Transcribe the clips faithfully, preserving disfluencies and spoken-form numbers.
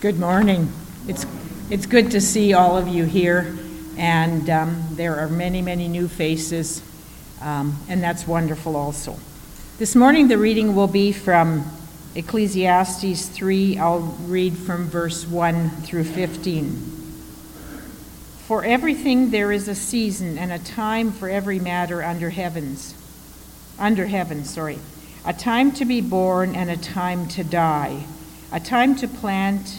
Good morning. It's it's good to see all of you here, and um, there are many, many new faces, um, and that's wonderful also. This morning the reading will be from Ecclesiastes three. I'll read from verse one through fifteen. For everything there is a season and a time for every matter under heavens, under heaven, sorry, a time to be born and a time to die, a time to plant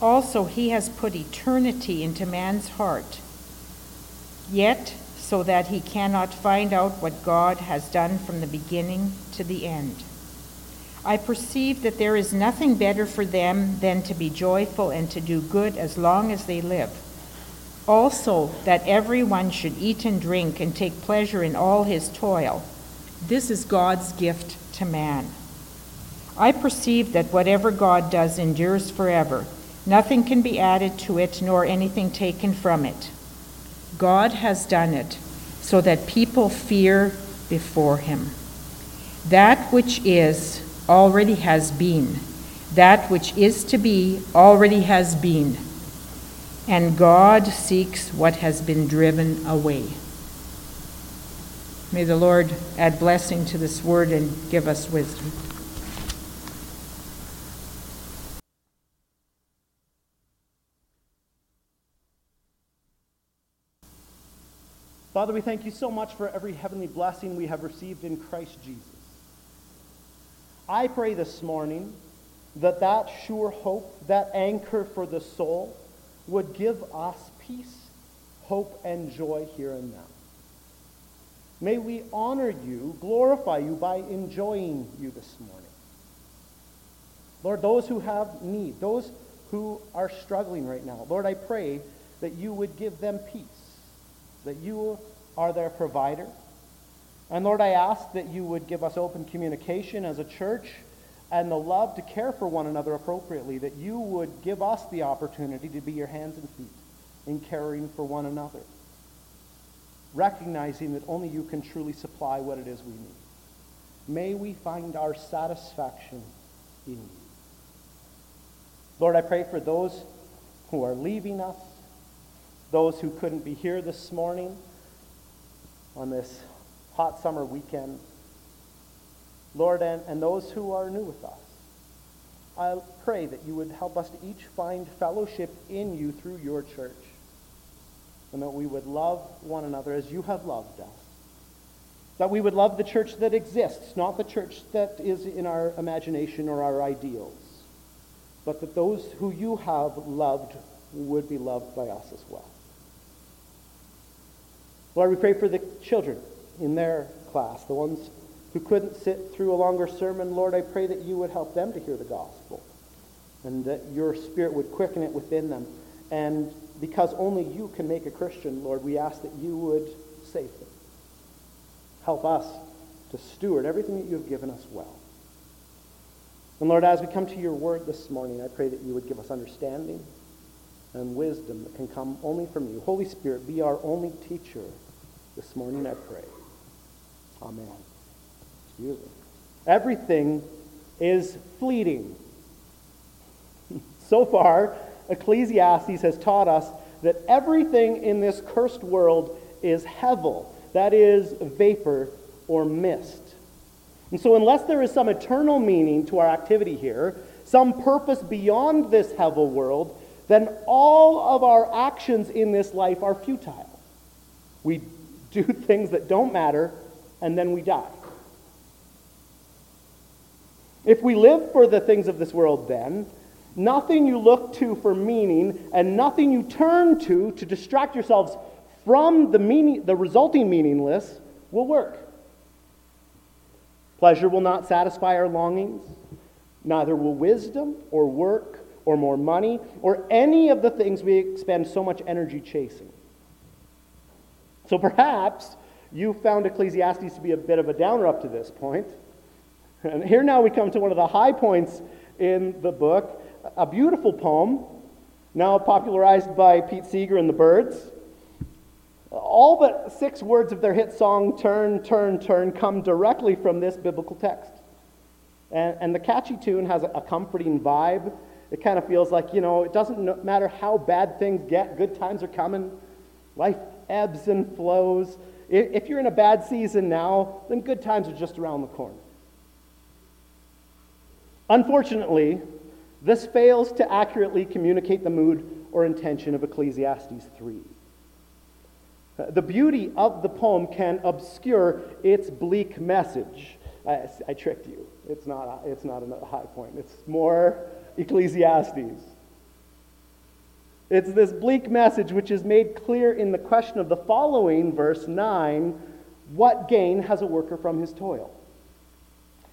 Also, he has put eternity into man's heart, yet so that he cannot find out what God has done from the beginning to the end. I perceive that there is nothing better for them than to be joyful and to do good as long as they live. Also, that everyone should eat and drink and take pleasure in all his toil. This is God's gift to man. I perceive that whatever God does endures forever. Nothing can be added to it, nor anything taken from it. God has done it so that people fear before him. That which is already has been. That which is to be already has been. And God seeks what has been driven away. May the Lord add blessing to this word and give us wisdom. Father, we thank you so much for every heavenly blessing we have received in Christ Jesus. I pray this morning that that sure hope, that anchor for the soul, would give us peace, hope, and joy here and now. May we honor you, glorify you by enjoying you this morning. Lord, those who have need, those who are struggling right now, Lord, I pray that you would give them peace, that you are their provider. And Lord, I ask that you would give us open communication as a church and the love to care for one another appropriately, that you would give us the opportunity to be your hands and feet in caring for one another, recognizing that only you can truly supply what it is we need. May we find our satisfaction in you. Lord, I pray for those who are leaving us, those who couldn't be here this morning on this hot summer weekend, Lord, and, and those who are new with us. I pray that you would help us to each find fellowship in you through your church, and that we would love one another as you have loved us, that we would love the church that exists, not the church that is in our imagination or our ideals, but that those who you have loved would be loved by us as well. Lord, we pray for the children in their class, the ones who couldn't sit through a longer sermon. Lord, I pray that you would help them to hear the gospel and that your spirit would quicken it within them. And because only you can make a Christian, Lord, we ask that you would save them. Help us to steward everything that you have given us well. And Lord, as we come to your word this morning, I pray that you would give us understanding and wisdom that can come only from you. Holy Spirit, be our only teacher this morning, I pray. Amen. Excuse me. Everything is fleeting. So far, Ecclesiastes has taught us that everything in this cursed world is hevel, that is, vapor or mist. And so unless there is some eternal meaning to our activity here, some purpose beyond this hevel world, then all of our actions in this life are futile. We do things that don't matter, and then we die. If we live for the things of this world, then nothing you look to for meaning and nothing you turn to to distract yourselves from the meaning, the resulting meaningless, will work. Pleasure will not satisfy our longings, neither will wisdom or work or more money or any of the things we expend so much energy chasing. So perhaps you found Ecclesiastes to be a bit of a downer up to this point. And here now we come to one of the high points in the book, a beautiful poem, now popularized by Pete Seeger and the Byrds. All but six words of their hit song, Turn, Turn, Turn, come directly from this biblical text. And, and the catchy tune has a comforting vibe. It kind of feels like, you know, it doesn't matter how bad things get, good times are coming. Life ebbs and flows. If you're in a bad season now, then good times are just around the corner. Unfortunately, this fails to accurately communicate the mood or intention of Ecclesiastes three. The beauty of the poem can obscure its bleak message. I, I tricked you. It's not, it's not a high point. It's more Ecclesiastes. It's this bleak message which is made clear in the question of the following verse nine, what gain has a worker from his toil?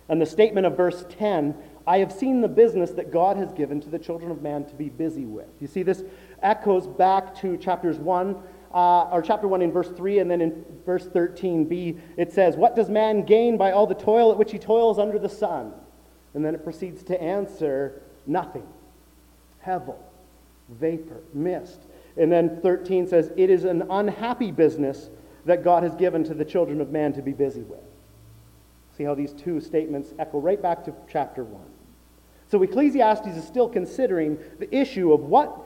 And the statement of verse ten, I have seen the business that God has given to the children of man to be busy with. You see, this echoes back to chapters one, uh, or chapter one in verse three, and then in verse thirteen b, it says, what does man gain by all the toil at which he toils under the sun? And then it proceeds to answer, nothing. Hevel, vapor, mist. And then thirteen says, it is an unhappy business that God has given to the children of man to be busy with. See how these two statements echo right back to chapter one. So Ecclesiastes is still considering the issue of what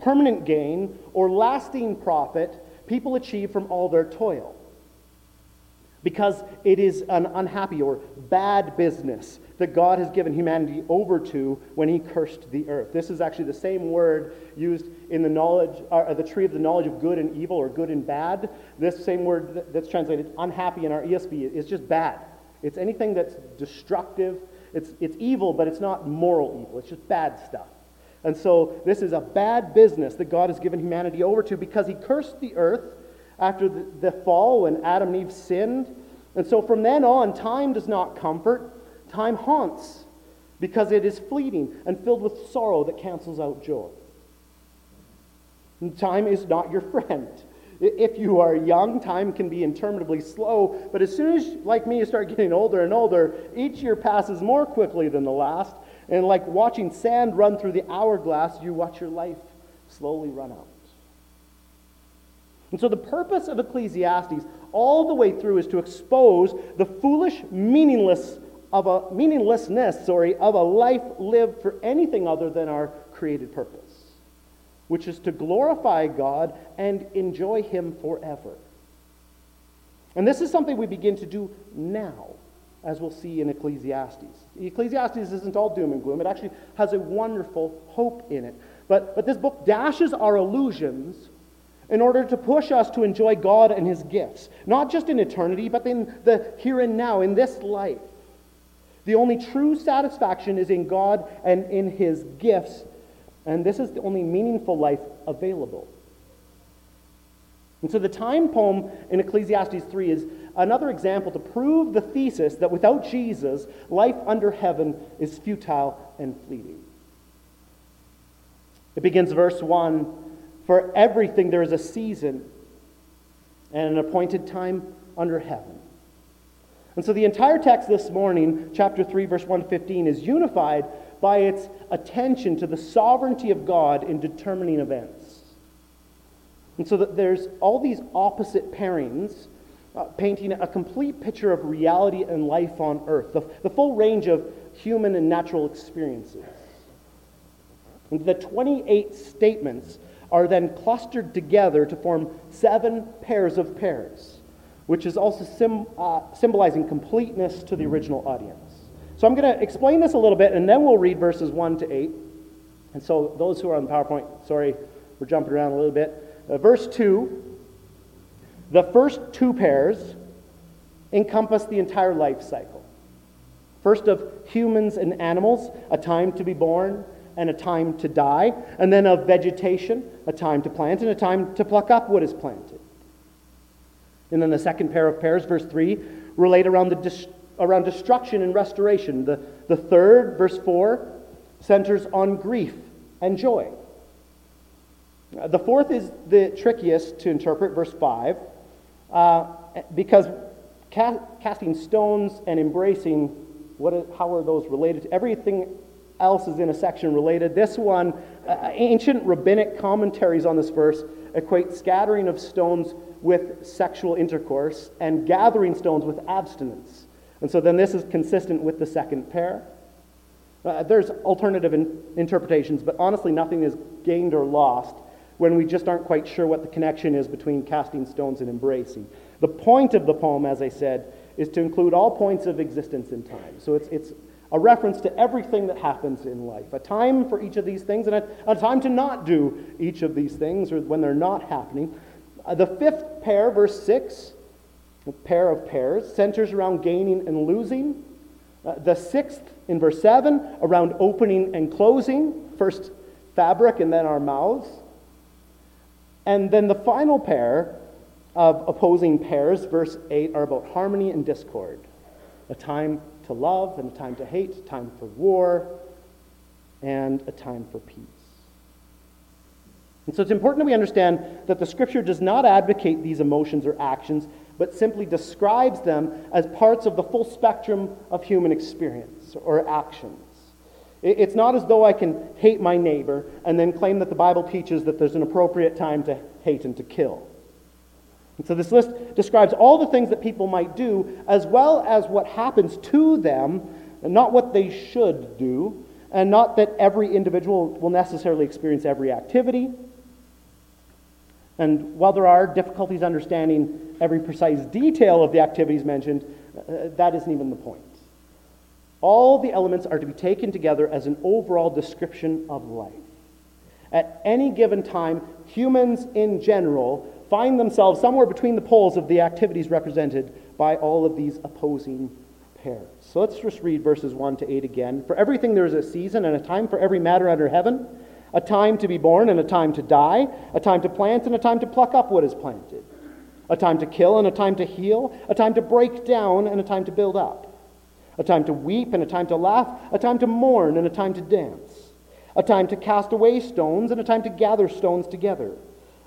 permanent gain or lasting profit people achieve from all their toil. Because it is an unhappy or bad business that God has given humanity over to when he cursed the earth. This is actually the same word used in the knowledge, or the tree of the knowledge of good and evil, or good and bad. This same word that's translated unhappy in our E S V is just bad. It's anything that's destructive. It's it's evil, but it's not moral evil. It's just bad stuff. And so this is a bad business that God has given humanity over to because he cursed the earth after the, the fall when Adam and Eve sinned. And so from then on, time does not comfort. Time haunts because it is fleeting and filled with sorrow that cancels out joy. And time is not your friend. If you are young, time can be interminably slow, but as soon as, like me, you start getting older and older, each year passes more quickly than the last, and like watching sand run through the hourglass, you watch your life slowly run out. And so the purpose of Ecclesiastes all the way through is to expose the foolish meaningless of a, meaninglessness sorry, of a life lived for anything other than our created purpose, which is to glorify God and enjoy him forever. And this is something we begin to do now, as we'll see in Ecclesiastes. Ecclesiastes isn't all doom and gloom. It actually has a wonderful hope in it. But, but this book dashes our illusions in order to push us to enjoy God and his gifts, not just in eternity, but in the here and now, in this life. The only true satisfaction is in God and in his gifts. And this is the only meaningful life available. And so the time poem in Ecclesiastes three is another example to prove the thesis that without Jesus, life under heaven is futile and fleeting. It begins verse one, for everything there is a season and an appointed time under heaven. And so the entire text this morning, chapter three, verse one to fifteen, is unified by its attention to the sovereignty of God in determining events. And so that there's all these opposite pairings, uh, painting a complete picture of reality and life on earth, the, the full range of human and natural experiences. And the twenty-eight statements are then clustered together to form seven pairs of pairs, which is also sim, uh, symbolizing completeness to the original audience. So I'm going to explain this a little bit, and then we'll read verses one to eight. And so those who are on the PowerPoint, sorry, we're jumping around a little bit. Uh, verse two, the first two pairs encompass the entire life cycle. First of humans and animals, a time to be born and a time to die. And then of vegetation, a time to plant and a time to pluck up what is planted. And then the second pair of pairs, verse three, relate around the dis- around destruction and restoration. The, the third, verse four, centers on grief and joy. The fourth is the trickiest to interpret, verse five, uh, because ca- casting stones and embracing, what are, how are those related? Everything else is in a section related. This one, uh, ancient rabbinic commentaries on this verse equate scattering of stones with sexual intercourse and gathering stones with abstinence. And so then this is consistent with the second pair. Uh, there's alternative in- interpretations, but honestly nothing is gained or lost when we just aren't quite sure what the connection is between casting stones and embracing. The point of the poem, as I said, is to include all points of existence in time. So it's it's a reference to everything that happens in life, a time for each of these things and a, a time to not do each of these things or when they're not happening. Uh, the fifth pair, verse six, a pair of pairs, centers around gaining and losing. Uh, the sixth, in verse seven, around opening and closing, first fabric and then our mouths. And then the final pair of opposing pairs, verse eight, are about harmony and discord. A time to love and a time to hate, a time for war, and a time for peace. And so it's important that we understand that the Scripture does not advocate these emotions or actions, but simply describes them as parts of the full spectrum of human experience or actions. It's not as though I can hate my neighbor and then claim that the Bible teaches that there's an appropriate time to hate and to kill. And so this list describes all the things that people might do, as well as what happens to them, and not what they should do, and not that every individual will necessarily experience every activity. And while there are difficulties understanding every precise detail of the activities mentioned, uh, that isn't even the point. All the elements are to be taken together as an overall description of life. At any given time, humans in general find themselves somewhere between the poles of the activities represented by all of these opposing pairs. So let's just read verses one to eight again. For everything there is a season and a time for every matter under heaven, a time to be born and a time to die, a time to plant and a time to pluck up what is planted, a time to kill and a time to heal, a time to break down and a time to build up, a time to weep and a time to laugh, a time to mourn and a time to dance, a time to cast away stones and a time to gather stones together,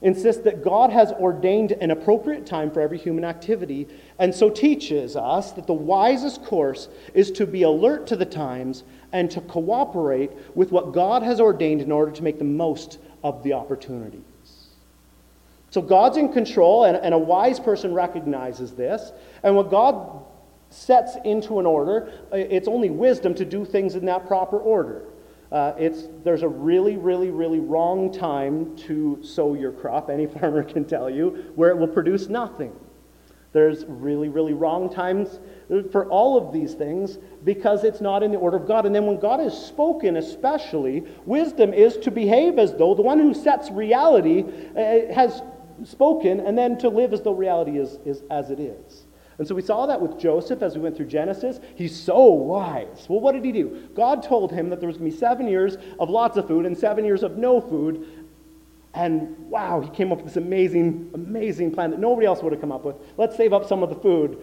insists that God has ordained an appropriate time for every human activity, and so teaches us that the wisest course is to be alert to the times and to cooperate with what God has ordained in order to make the most of the opportunities. So God's in control, and, and a wise person recognizes this, and when God sets into an order, it's only wisdom to do things in that proper order. Uh, it's there's a really, really, really wrong time to sow your crop, any farmer can tell you, where it will produce nothing. There's really, really wrong times for all of these things because it's not in the order of God. And then when God is spoken especially, wisdom is to behave as though the one who sets reality uh, has spoken, and then to live as though reality is, is as it is. And so we saw that with Joseph as we went through Genesis. He's so wise. Well, what did he do? God told him that there was going to be seven years of lots of food and seven years of no food. And wow, he came up with this amazing, amazing plan that nobody else would have come up with. Let's save up some of the food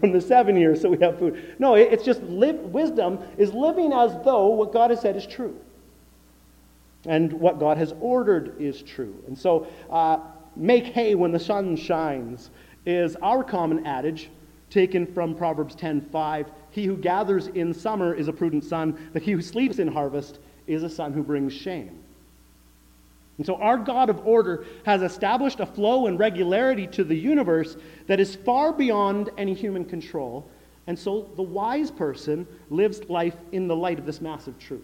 from the seven years so we have food. No, it's just live, wisdom is living as though what God has said is true. And what God has ordered is true. And so uh, make hay when the sun shines is our common adage taken from Proverbs ten five. He who gathers in summer is a prudent son, but he who sleeps in harvest is a son who brings shame. And so our God of order has established a flow and regularity to the universe that is far beyond any human control. And so the wise person lives life in the light of this massive truth.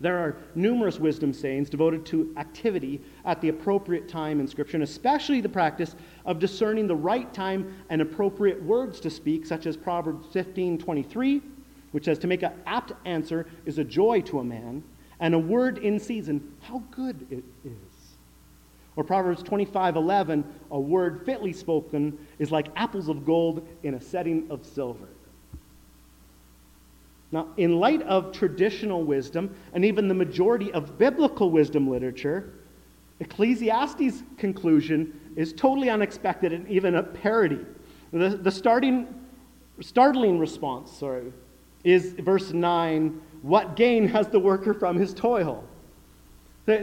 There are numerous wisdom sayings devoted to activity at the appropriate time in Scripture, and especially the practice of discerning the right time and appropriate words to speak, such as Proverbs fifteen twenty-three, which says, "To make an apt answer is a joy to a man, and a word in season, how good it is." Or Proverbs twenty-five eleven, "A word fitly spoken is like apples of gold in a setting of silver." Now, in light of traditional wisdom, and even the majority of biblical wisdom literature, Ecclesiastes' conclusion is totally unexpected and even a parody. The, the starting, startling response sorry, is verse nine, "What gain has the worker from his toil?"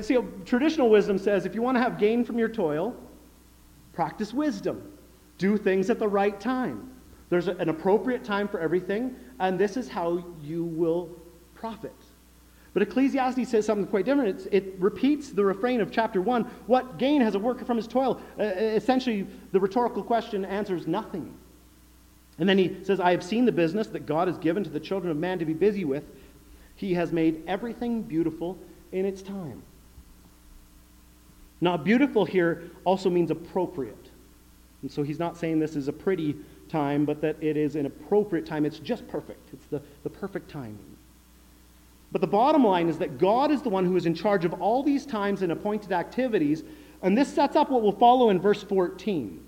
See, traditional wisdom says if you want to have gain from your toil, practice wisdom. Do things at the right time. There's an appropriate time for everything, and this is how you will profit. But Ecclesiastes says something quite different. It's, it repeats the refrain of chapter one, "What gain has a worker from his toil?" Uh, essentially, the rhetorical question answers nothing. And then he says, "I have seen the business that God has given to the children of man to be busy with. He has made everything beautiful in its time." Now, beautiful here also means appropriate. And so he's not saying this is a pretty time, but that it is an appropriate time. It's just perfect. It's the, the perfect timing. But the bottom line is that God is the one who is in charge of all these times and appointed activities, and this sets up what will follow in verse fourteen.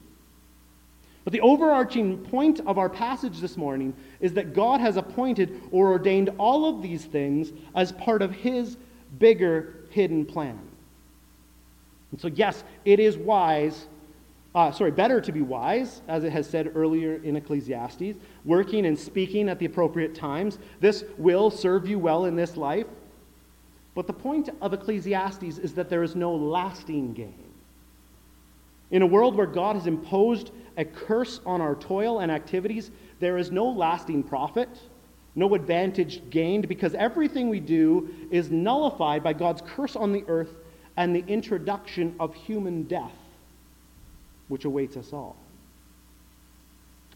But the overarching point of our passage this morning is that God has appointed or ordained all of these things as part of his bigger hidden plan. And so yes, it is wise, uh, sorry, better to be wise, as it has said earlier in Ecclesiastes, working and speaking at the appropriate times. This will serve you well in this life. But the point of Ecclesiastes is that there is no lasting gain. In a world where God has imposed a curse on our toil and activities, there is no lasting profit, no advantage gained, because everything we do is nullified by God's curse on the earth and the introduction of human death, which awaits us all.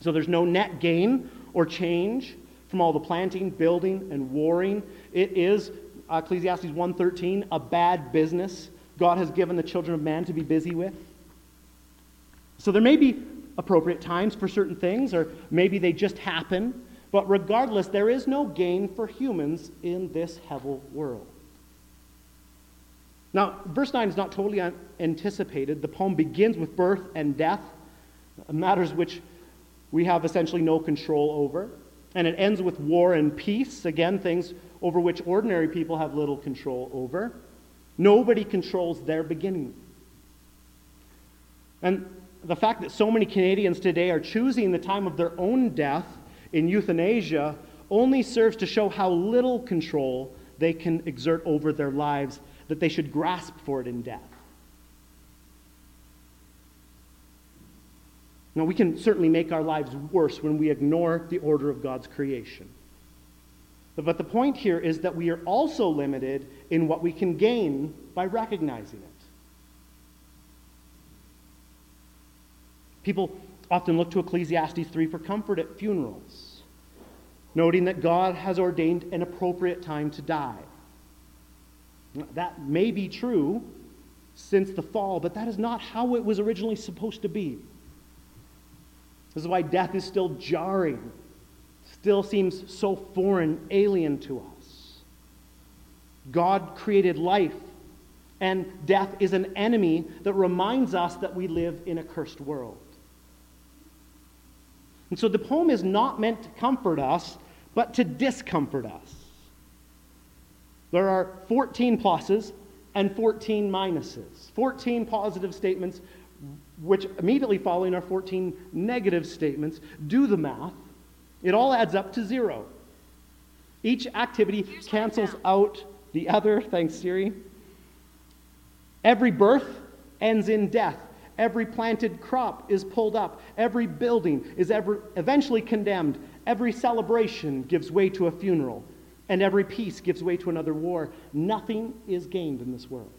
So there's no net gain or change from all the planting, building, and warring. It is, Ecclesiastes one thirteen, a bad business God has given the children of man to be busy with. So there may be appropriate times for certain things, or maybe they just happen, but regardless, there is no gain for humans in this hevel world. Now, verse nine is not totally anticipated. The poem begins with birth and death, matters which we have essentially no control over, and it ends with war and peace, again, things over which ordinary people have little control over. Nobody controls their beginning. And the fact that so many Canadians today are choosing the time of their own death in euthanasia only serves to show how little control they can exert over their lives, that they should grasp for it in death. Now, we can certainly make our lives worse when we ignore the order of God's creation. But the point here is that we are also limited in what we can gain by recognizing it. People often look to Ecclesiastes three for comfort at funerals, noting that God has ordained an appropriate time to die. That may be true since the fall, but that is not how it was originally supposed to be. This is why death is still jarring, still seems so foreign, alien to us. God created life, and death is an enemy that reminds us that we live in a cursed world. And so the poem is not meant to comfort us, but to discomfort us. There are fourteen pluses and fourteen minuses. fourteen positive statements, which immediately following are fourteen negative statements. Do the math. It all adds up to zero. Each activity cancels out the other. Thanks, Siri. Every birth ends in death. Every planted crop is pulled up. Every building is ever eventually condemned. Every celebration gives way to a funeral. and every peace gives way to another war. Nothing is gained in this world.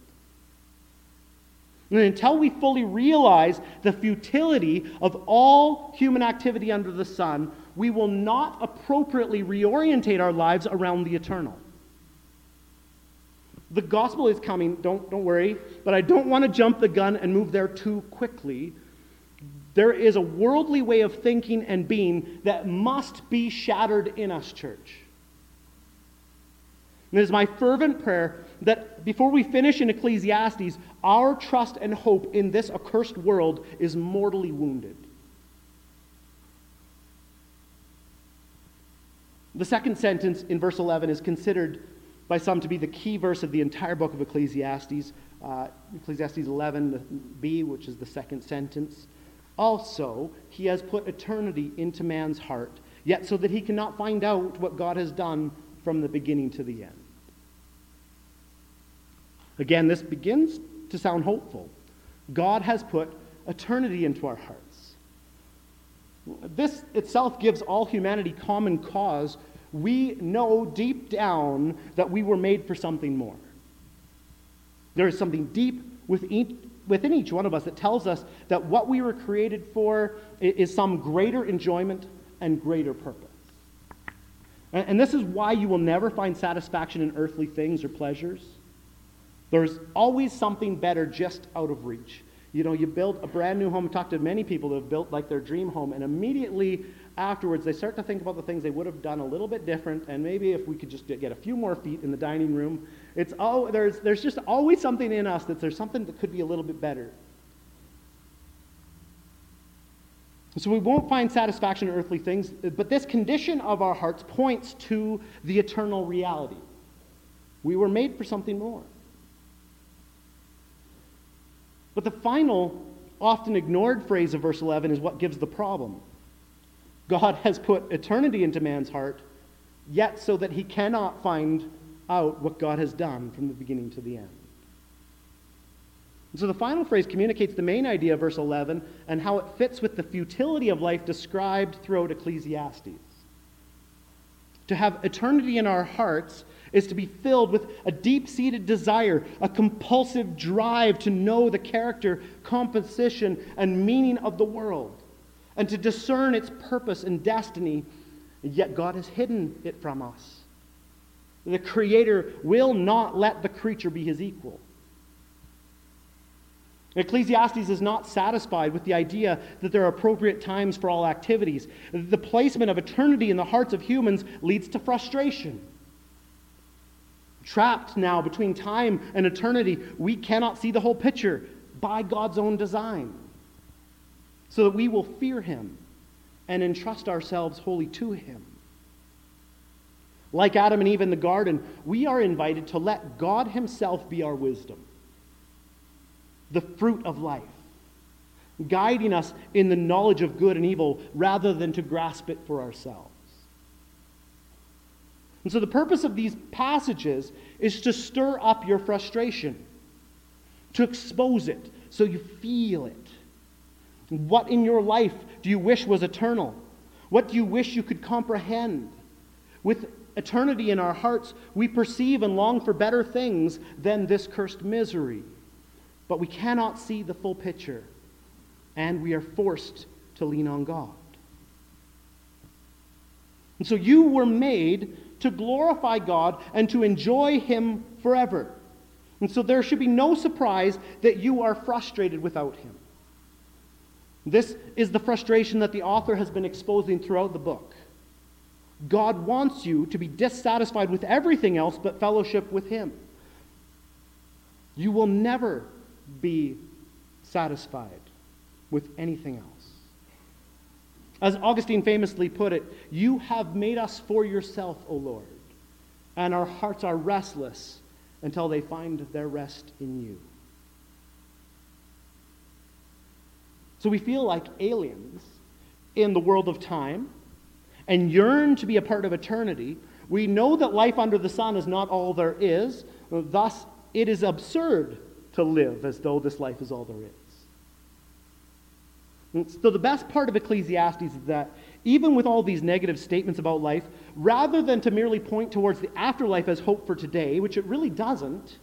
And until we fully realize the futility of all human activity under the sun, we will not appropriately reorientate our lives around the eternal. The gospel is coming, don't, don't worry, but I don't want to jump the gun and move there too quickly. There is a worldly way of thinking and being that must be shattered in us, church. And it is my fervent prayer that before we finish in Ecclesiastes, our trust and hope in this accursed world is mortally wounded. The second sentence in verse eleven is considered by some to be the key verse of the entire book of Ecclesiastes, uh, Ecclesiastes eleven b, which is the second sentence. Also, he has put eternity into man's heart, yet so that he cannot find out what God has done from the beginning to the end. Again, this begins to sound hopeful. God has put eternity into our hearts. This itself gives all humanity common cause. We know deep down that we were made for something more. There is something deep within within each one of us that tells us that what we were created for is some greater enjoyment and greater purpose. And this is why you will never find satisfaction in earthly things or pleasures. There's always something better just out of reach. You know, you build a brand new home. I've talked to many people who have built like their dream home, and immediately afterwards they start to think about the things they would have done a little bit different, and maybe if we could just get a few more feet in the dining room. It's all, there's there's just always something in us that there's something that could be a little bit better. So we won't find satisfaction in earthly things, but this condition of our hearts points to the eternal reality. We were made for something more. But the final, often ignored phrase of verse eleven is what gives the problem. God has put eternity into man's heart, yet so that he cannot find out what God has done from the beginning to the end. So the final phrase communicates the main idea of verse eleven and how it fits with the futility of life described throughout Ecclesiastes. To have eternity in our hearts is to be filled with a deep-seated desire, a compulsive drive to know the character, composition, and meaning of the world, and to discern its purpose and destiny, yet God has hidden it from us. The Creator will not let the creature be his equal. Ecclesiastes is not satisfied with the idea that there are appropriate times for all activities. The placement of eternity in the hearts of humans leads to frustration. Trapped now between time and eternity, we cannot see the whole picture by God's own design, so that we will fear him and entrust ourselves wholly to him. Like Adam and Eve in the garden, we are invited to let God himself be our wisdom, the fruit of life, guiding us in the knowledge of good and evil rather than to grasp it for ourselves. And so the purpose of these passages is to stir up your frustration, to expose it so you feel it. What in your life do you wish was eternal? What do you wish you could comprehend? With eternity in our hearts, we perceive and long for better things than this cursed misery. But we cannot see the full picture, and we are forced to lean on God. And so you were made to glorify God and to enjoy him forever. And so there should be no surprise that you are frustrated without him. This is the frustration that the author has been exposing throughout the book. God wants you to be dissatisfied with everything else but fellowship with him. You will never be satisfied with anything else. As Augustine famously put it, you have made us for yourself, O Lord, and our hearts are restless until they find their rest in you. So we feel like aliens in the world of time and yearn to be a part of eternity. We know that life under the sun is not all there is. Thus, it is absurd to live as though this life is all there is. So the best part of Ecclesiastes is that even with all these negative statements about life, rather than to merely point towards the afterlife as hope for today, which it really doesn't,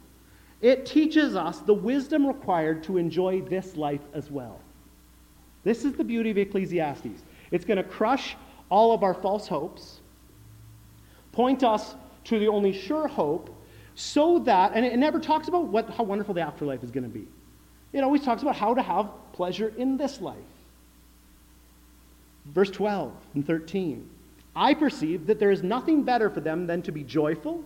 it teaches us the wisdom required to enjoy this life as well. This is the beauty of Ecclesiastes. It's going to crush all of our false hopes, point us to the only sure hope, so that, and it never talks about what how wonderful the afterlife is going to be. It always talks about how to have pleasure in this life. Verse twelve and thirteen. I perceive that there is nothing better for them than to be joyful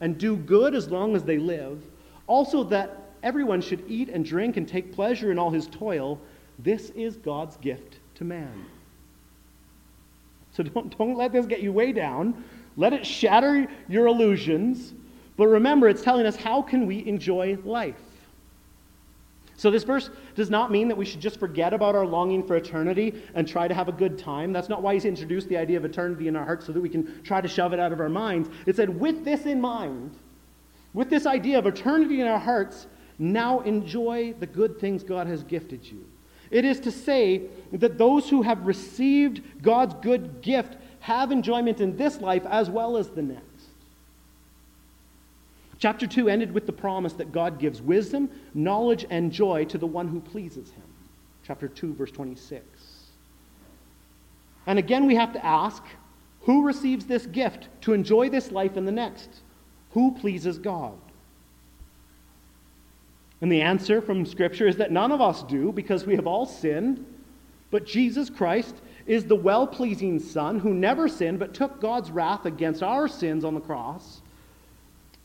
and do good as long as they live. Also that everyone should eat and drink and take pleasure in all his toil. This is God's gift to man. So don't, don't let this get you way down. Let it shatter your illusions. But remember, it's telling us how can we enjoy life. So this verse does not mean that we should just forget about our longing for eternity and try to have a good time. That's not why he's introduced the idea of eternity in our hearts, so that we can try to shove it out of our minds. It said, with this in mind, with this idea of eternity in our hearts, now enjoy the good things God has gifted you. It is to say that those who have received God's good gift have enjoyment in this life as well as the next. Chapter two ended with the promise that God gives wisdom, knowledge, and joy to the one who pleases him. Chapter two, verse twenty-six. And again, we have to ask, who receives this gift to enjoy this life and the next? Who pleases God? And the answer from Scripture is that none of us do, because we have all sinned. But Jesus Christ is the well-pleasing Son who never sinned but took God's wrath against our sins on the cross,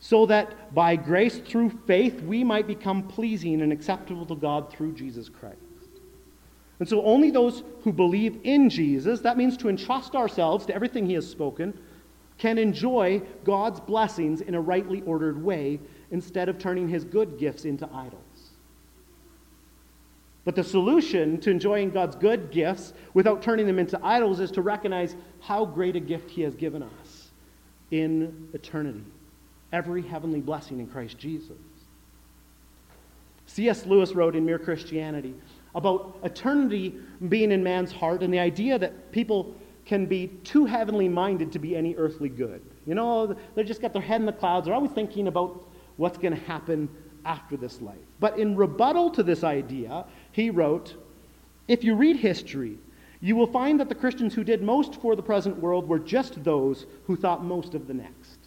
so that by grace through faith we might become pleasing and acceptable to God through Jesus Christ. And so only those who believe in Jesus, that means to entrust ourselves to everything he has spoken, can enjoy God's blessings in a rightly ordered way instead of turning his good gifts into idols. But the solution to enjoying God's good gifts without turning them into idols is to recognize how great a gift he has given us in eternity. Every heavenly blessing in Christ Jesus. C S Lewis wrote in Mere Christianity about eternity being in man's heart and the idea that people can be too heavenly minded to be any earthly good. You know, they've just got their head in the clouds. They're always thinking about what's going to happen after this life. But in rebuttal to this idea, he wrote, if you read history, you will find that the Christians who did most for the present world were just those who thought most of the next.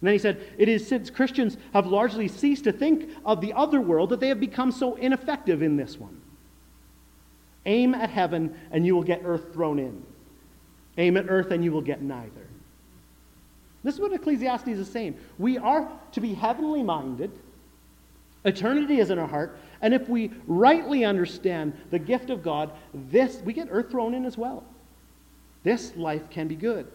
And then he said, it is since Christians have largely ceased to think of the other world that they have become so ineffective in this one. Aim at heaven and you will get earth thrown in. Aim at earth and you will get neither. This is what Ecclesiastes is saying. We are to be heavenly minded. Eternity is in our heart. And if we rightly understand the gift of God, this we get earth thrown in as well. This life can be good.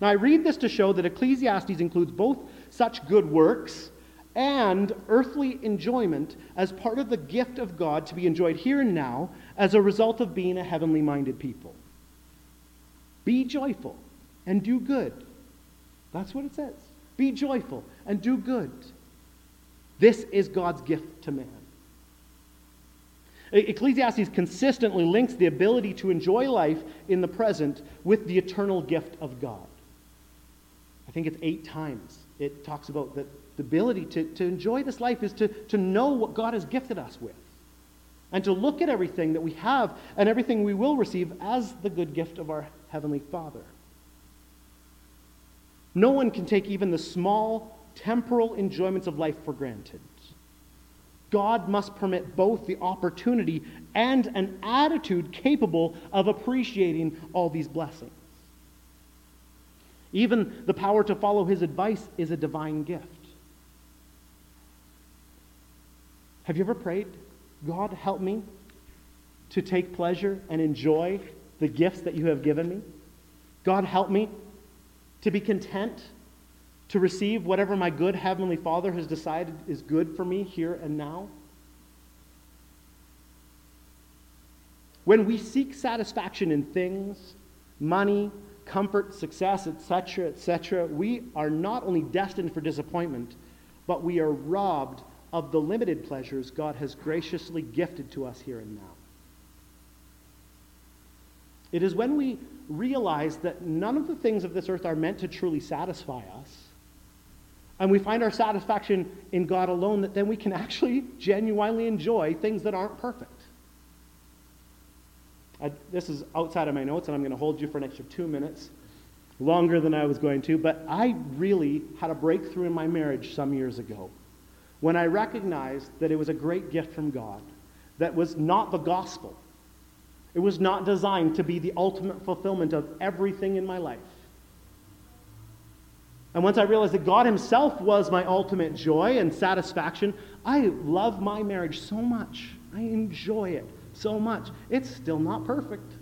Now, I read this to show that Ecclesiastes includes both such good works and earthly enjoyment as part of the gift of God to be enjoyed here and now as a result of being a heavenly-minded people. Be joyful and do good. That's what it says. Be joyful and do good. This is God's gift to man. Ecclesiastes consistently links the ability to enjoy life in the present with the eternal gift of God. I think it's eight times it talks about that the ability to, to enjoy this life is to, to know what God has gifted us with and to look at everything that we have and everything we will receive as the good gift of our Heavenly Father. No one can take even the small temporal enjoyments of life for granted. God must permit both the opportunity and an attitude capable of appreciating all these blessings. Even the power to follow his advice is a divine gift. Have you ever prayed, God, help me to take pleasure and enjoy the gifts that you have given me? God, help me to be content to receive whatever my good Heavenly Father has decided is good for me here and now. When we seek satisfaction in things, money, comfort, success, et cetera, et cetera, we are not only destined for disappointment, but we are robbed of the limited pleasures God has graciously gifted to us here and now. It is when we realize that none of the things of this earth are meant to truly satisfy us, and we find our satisfaction in God alone, that then we can actually genuinely enjoy things that aren't perfect. I, this is outside of my notes, and I'm going to hold you for an extra two minutes, longer than I was going to, but I really had a breakthrough in my marriage some years ago when I recognized that it was a great gift from God that was not the gospel. It was not designed to be the ultimate fulfillment of everything in my life. And once I realized that God himself was my ultimate joy and satisfaction, I love my marriage so much. I enjoy it so much. It's still not perfect.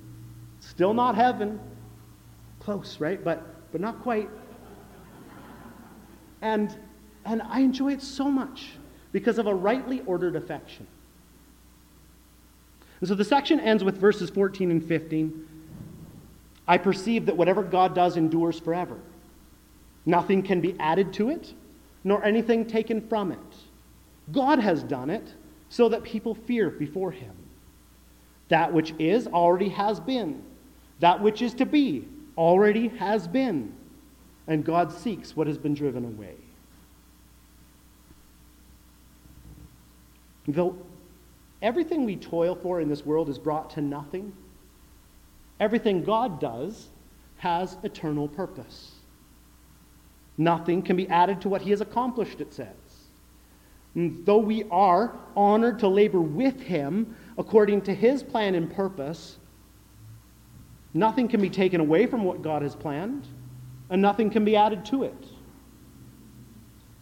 Still not heaven. Close, right? But but not quite. And and I enjoy it so much because of a rightly ordered affection. And so the section ends with verses fourteen and fifteen. I perceive that whatever God does endures forever. Nothing can be added to it, nor anything taken from it. God has done it so that people fear before him. That which is already has been. That which is to be already has been. And God seeks what has been driven away. Though everything we toil for in this world is brought to nothing, everything God does has eternal purpose. Nothing can be added to what he has accomplished, it says. And though we are honored to labor with him according to his plan and purpose, nothing can be taken away from what God has planned, and nothing can be added to it.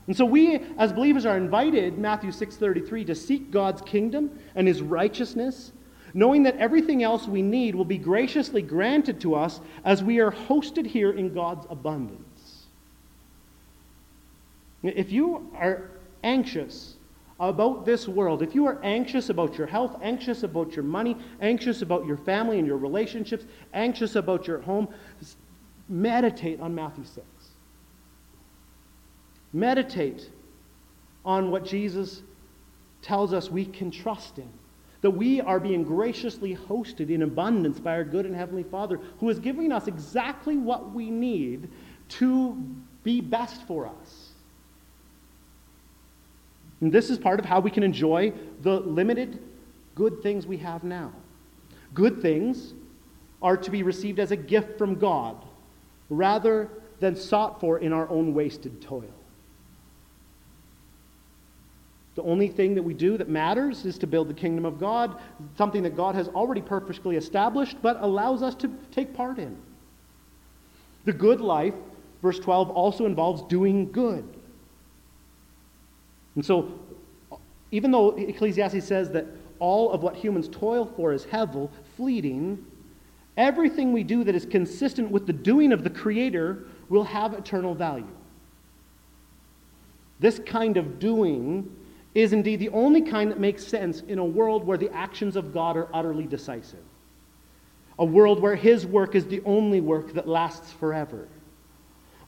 And so we, as believers, are invited, Matthew six thirty-three, to seek God's kingdom and his righteousness, knowing that everything else we need will be graciously granted to us as we are hosted here in God's abundance. If you are anxious about this world, if you are anxious about your health, anxious about your money, anxious about your family and your relationships, anxious about your home, meditate on Matthew six. Meditate on what Jesus tells us we can trust in, that we are being graciously hosted in abundance by our good and heavenly Father, who is giving us exactly what we need to be best for us. And this is part of how we can enjoy the limited good things we have now. Good things are to be received as a gift from God rather than sought for in our own wasted toil. The only thing that we do that matters is to build the kingdom of God, something that God has already perfectly established but allows us to take part in. The good life, verse twelve, also involves doing good. And so, even though Ecclesiastes says that all of what humans toil for is hevel, fleeting, everything we do that is consistent with the doing of the Creator will have eternal value. This kind of doing is indeed the only kind that makes sense in a world where the actions of God are utterly decisive. A world where His work is the only work that lasts forever.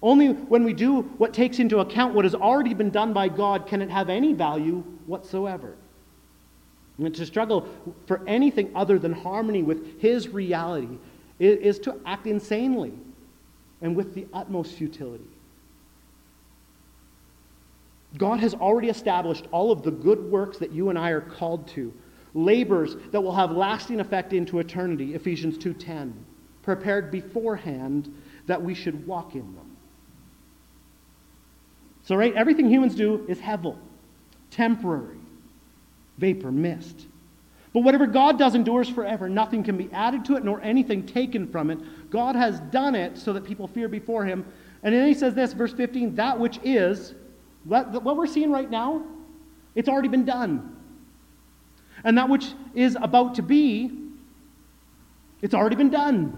Only when we do what takes into account what has already been done by God can it have any value whatsoever. And to struggle for anything other than harmony with His reality is to act insanely and with the utmost futility. God has already established all of the good works that you and I are called to, labors that will have lasting effect into eternity, Ephesians two ten, prepared beforehand that we should walk in them. So, right, everything humans do is hevel, temporary, vapor, mist. But whatever God does endures forever. Nothing can be added to it, nor anything taken from it. God has done it so that people fear before him. And then he says this, verse fifteen, that which is, what we're seeing right now, it's already been done. And that which is about to be, it's already been done.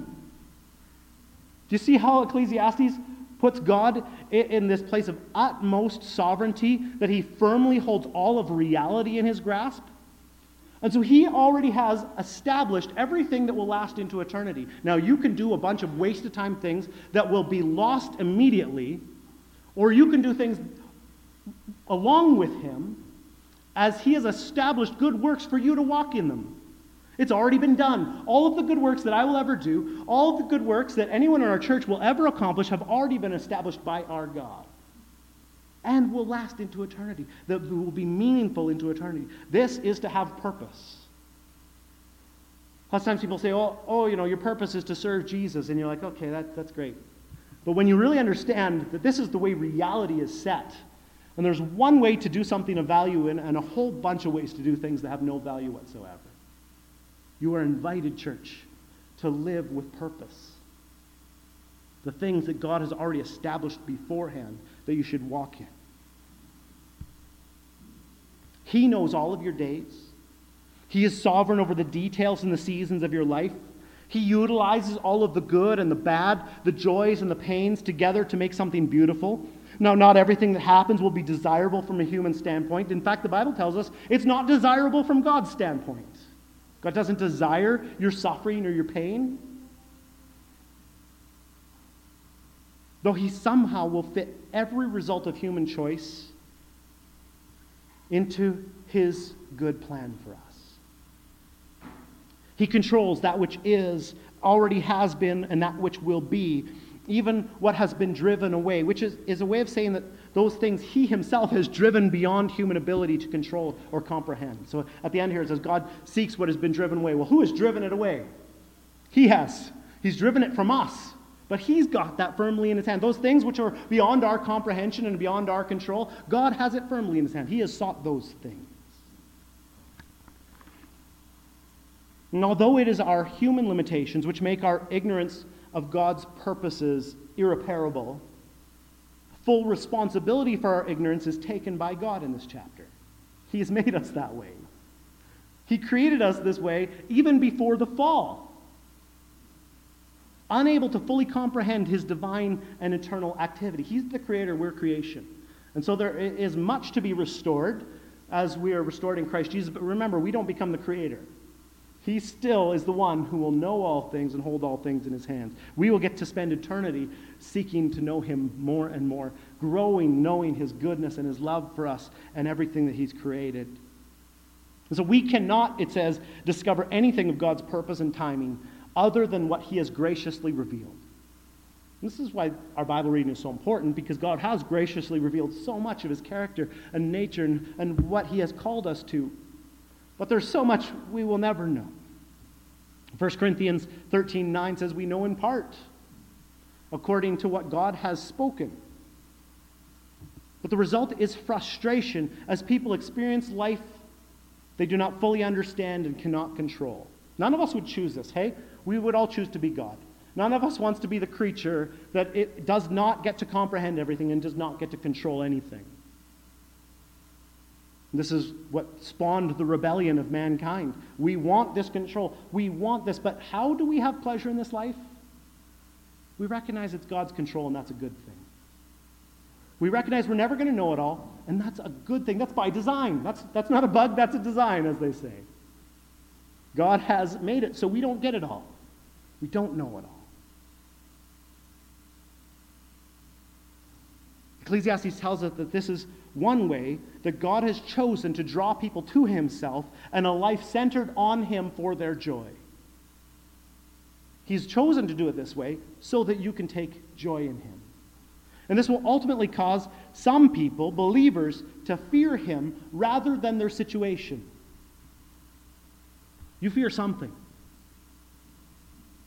Do you see how Ecclesiastes puts God in this place of utmost sovereignty, that he firmly holds all of reality in his grasp? And so he already has established everything that will last into eternity. Now you can do a bunch of waste of time things that will be lost immediately, or you can do things along with him as he has established good works for you to walk in them. It's already been done. All of the good works that I will ever do, all of the good works that anyone in our church will ever accomplish have already been established by our God and will last into eternity, that will be meaningful into eternity. This is to have purpose. Lots of times people say, oh, oh, you know, your purpose is to serve Jesus. And you're like, okay, that, that's great. But when you really understand that this is the way reality is set, and there's one way to do something of value in, and a whole bunch of ways to do things that have no value whatsoever. You are invited, church, to live with purpose. The things that God has already established beforehand that you should walk in. He knows all of your days. He is sovereign over the details and the seasons of your life. He utilizes all of the good and the bad, the joys and the pains together to make something beautiful. Now, not everything that happens will be desirable from a human standpoint. In fact, the Bible tells us it's not desirable from God's standpoint. God doesn't desire your suffering or your pain. Though he somehow will fit every result of human choice into his good plan for us. He controls that which is, already has been, and that which will be, even what has been driven away, which is, is a way of saying that those things he himself has driven beyond human ability to control or comprehend. So at the end here it says, God seeks what has been driven away. Well, who has driven it away? He has. He's driven it from us, but he's got that firmly in his hand. Those things which are beyond our comprehension and beyond our control, God has it firmly in his hand. He has sought those things. And although it is our human limitations which make our ignorance of God's purposes irreparable, full responsibility for our ignorance is taken by God in this chapter. He has made us that way. He created us this way even before the fall. Unable to fully comprehend his divine and eternal activity. He's the creator, we're creation. And so there is much to be restored as we are restored in Christ Jesus. But remember, we don't become the creator. He still is the one who will know all things and hold all things in his hands. We will get to spend eternity seeking to know him more and more, growing, knowing his goodness and his love for us and everything that he's created. And so we cannot, it says, discover anything of God's purpose and timing other than what he has graciously revealed. And this is why our Bible reading is so important, because God has graciously revealed so much of his character and nature and, and what he has called us to. But there's so much we will never know. First Corinthians thirteen nine says we know in part, according to what God has spoken. But the result is frustration as people experience life they do not fully understand and cannot control. None of us would choose this, hey? We would all choose to be God. None of us wants to be the creature that it does not get to comprehend everything and does not get to control anything. This is what spawned the rebellion of mankind. We want this control. We want this. But how do we have pleasure in this life? We recognize it's God's control, and that's a good thing. We recognize we're never going to know it all, and that's a good thing. That's by design. That's, that's not a bug. That's a design, as they say. God has made it, so we don't get it all. We don't know it all. Ecclesiastes tells us that this is one way that God has chosen to draw people to himself and a life centered on him for their joy. He's chosen to do it this way so that you can take joy in him. And this will ultimately cause some people, believers, to fear him rather than their situation. You fear something.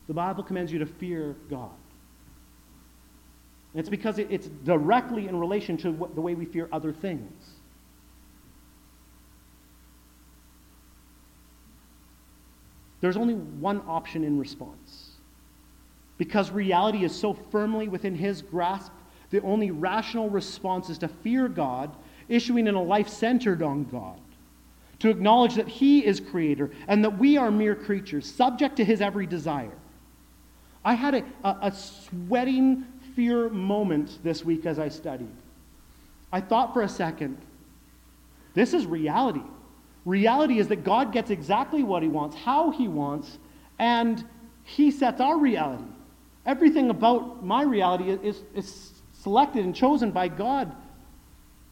The Bible commands you to fear God. It's because it's directly in relation to the way we fear other things. There's only one option in response. Because reality is so firmly within his grasp, the only rational response is to fear God, issuing in a life centered on God. To acknowledge that he is creator and that we are mere creatures, subject to his every desire. I had a, a, a sweating fear moment this week as I studied. I thought for a second, this is reality. Reality is that God gets exactly what he wants, how he wants, and he sets our reality. Everything about my reality is, is selected and chosen by God.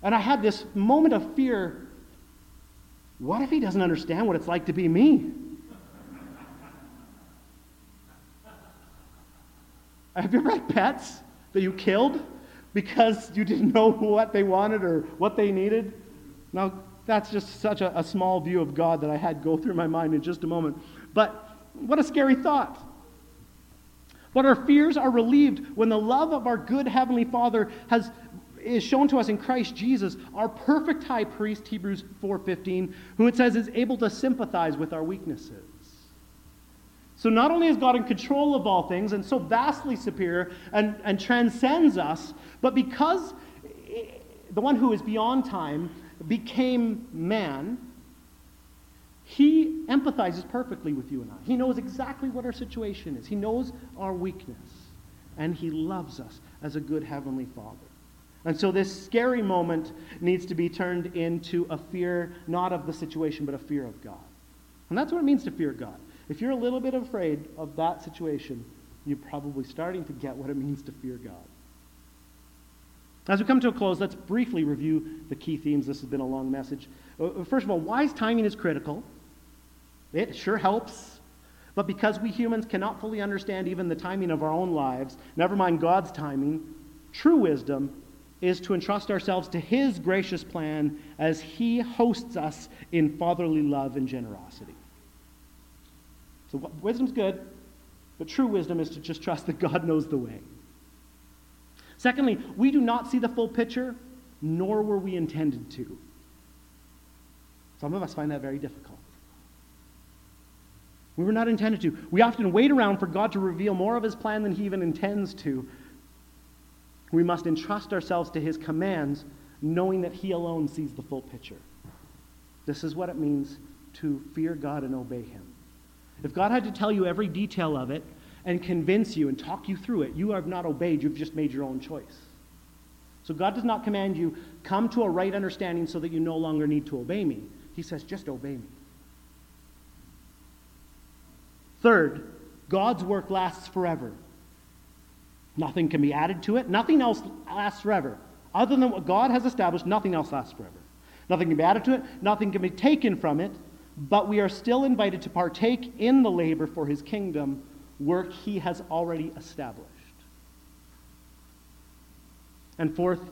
And I had this moment of fear. What if he doesn't understand what it's like to be me? Have you ever had pets that you killed because you didn't know what they wanted or what they needed? Now, that's just such a, a small view of God that I had go through my mind in just a moment. But what a scary thought. But our fears are relieved when the love of our good Heavenly Father has is shown to us in Christ Jesus, our perfect high priest, Hebrews four fifteen, who it says is able to sympathize with our weaknesses. So not only is God in control of all things and so vastly superior and, and transcends us, but because the one who is beyond time became man, he empathizes perfectly with you and I. He knows exactly what our situation is. He knows our weakness. And he loves us as a good Heavenly Father. And so this scary moment needs to be turned into a fear, not of the situation, but a fear of God. And that's what it means to fear God. If you're a little bit afraid of that situation, you're probably starting to get what it means to fear God. As we come to a close, let's briefly review the key themes. This has been a long message. First of all, wise timing is critical. It sure helps. But because we humans cannot fully understand even the timing of our own lives, never mind God's timing, true wisdom is to entrust ourselves to His gracious plan as He hosts us in fatherly love and generosity. So wisdom's good, but true wisdom is to just trust that God knows the way. Secondly, we do not see the full picture, nor were we intended to. Some of us find that very difficult. We were not intended to. We often wait around for God to reveal more of His plan than He even intends to. We must entrust ourselves to His commands, knowing that He alone sees the full picture. This is what it means to fear God and obey Him. If God had to tell you every detail of it and convince you and talk you through it, you have not obeyed. You've just made your own choice. So God does not command you, come to a right understanding so that you no longer need to obey me. He says, just obey me. Third, God's work lasts forever. Nothing can be added to it. Nothing else lasts forever. Other than what God has established, nothing else lasts forever. Nothing can be added to it. Nothing can be taken from it. But we are still invited to partake in the labor for His kingdom, work He has already established. And fourth,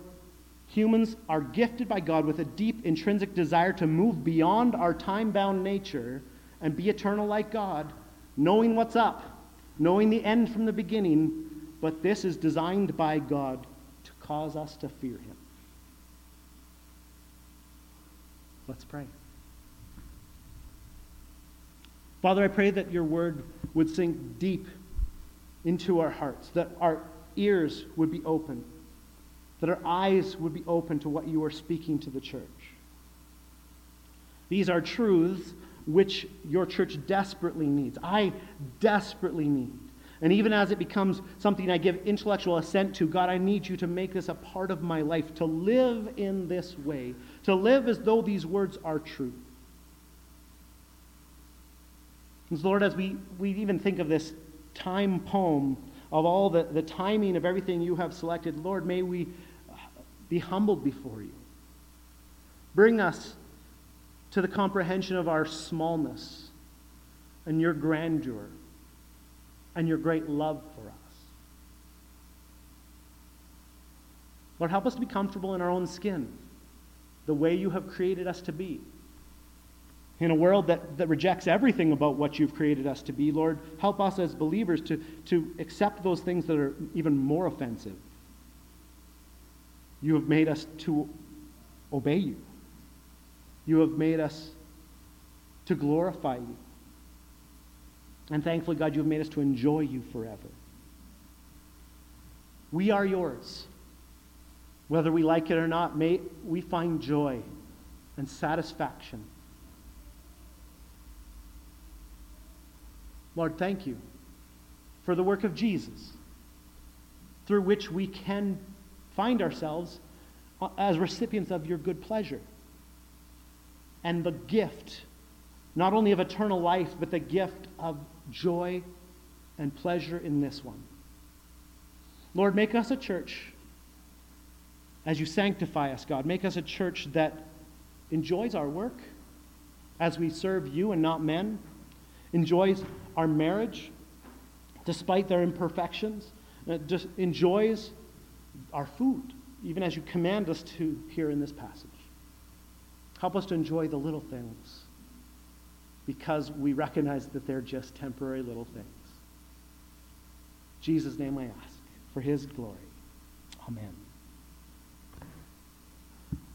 humans are gifted by God with a deep intrinsic desire to move beyond our time-bound nature and be eternal like God, knowing what's up, knowing the end from the beginning. But this is designed by God to cause us to fear Him. Let's pray. Father, I pray that your word would sink deep into our hearts, that our ears would be open, that our eyes would be open to what you are speaking to the church. These are truths which your church desperately needs. I desperately need. And even as it becomes something I give intellectual assent to, God, I need you to make this a part of my life, to live in this way, to live as though these words are true. Lord, as we, we even think of this time poem, of all the, the timing of everything you have selected, Lord, may we be humbled before you. Bring us to the comprehension of our smallness and your grandeur and your great love for us. Lord, help us to be comfortable in our own skin, the way you have created us to be. In a world that, that rejects everything about what you've created us to be, Lord, help us as believers to, to accept those things that are even more offensive. You have made us to obey you. You have made us to glorify you. And thankfully, God, you have made us to enjoy you forever. We are yours. Whether we like it or not, may we find joy and satisfaction. Lord, thank you for the work of Jesus, through which we can find ourselves as recipients of your good pleasure and the gift, not only of eternal life, but the gift of joy and pleasure in this one. Lord, make us a church, as you sanctify us, God, make us a church that enjoys our work as we serve you and not men, enjoys our marriage, despite their imperfections, uh, just enjoys our food, even as you command us to here in this passage. Help us to enjoy the little things, because we recognize that they're just temporary little things. In Jesus' name I ask, for his glory. Amen.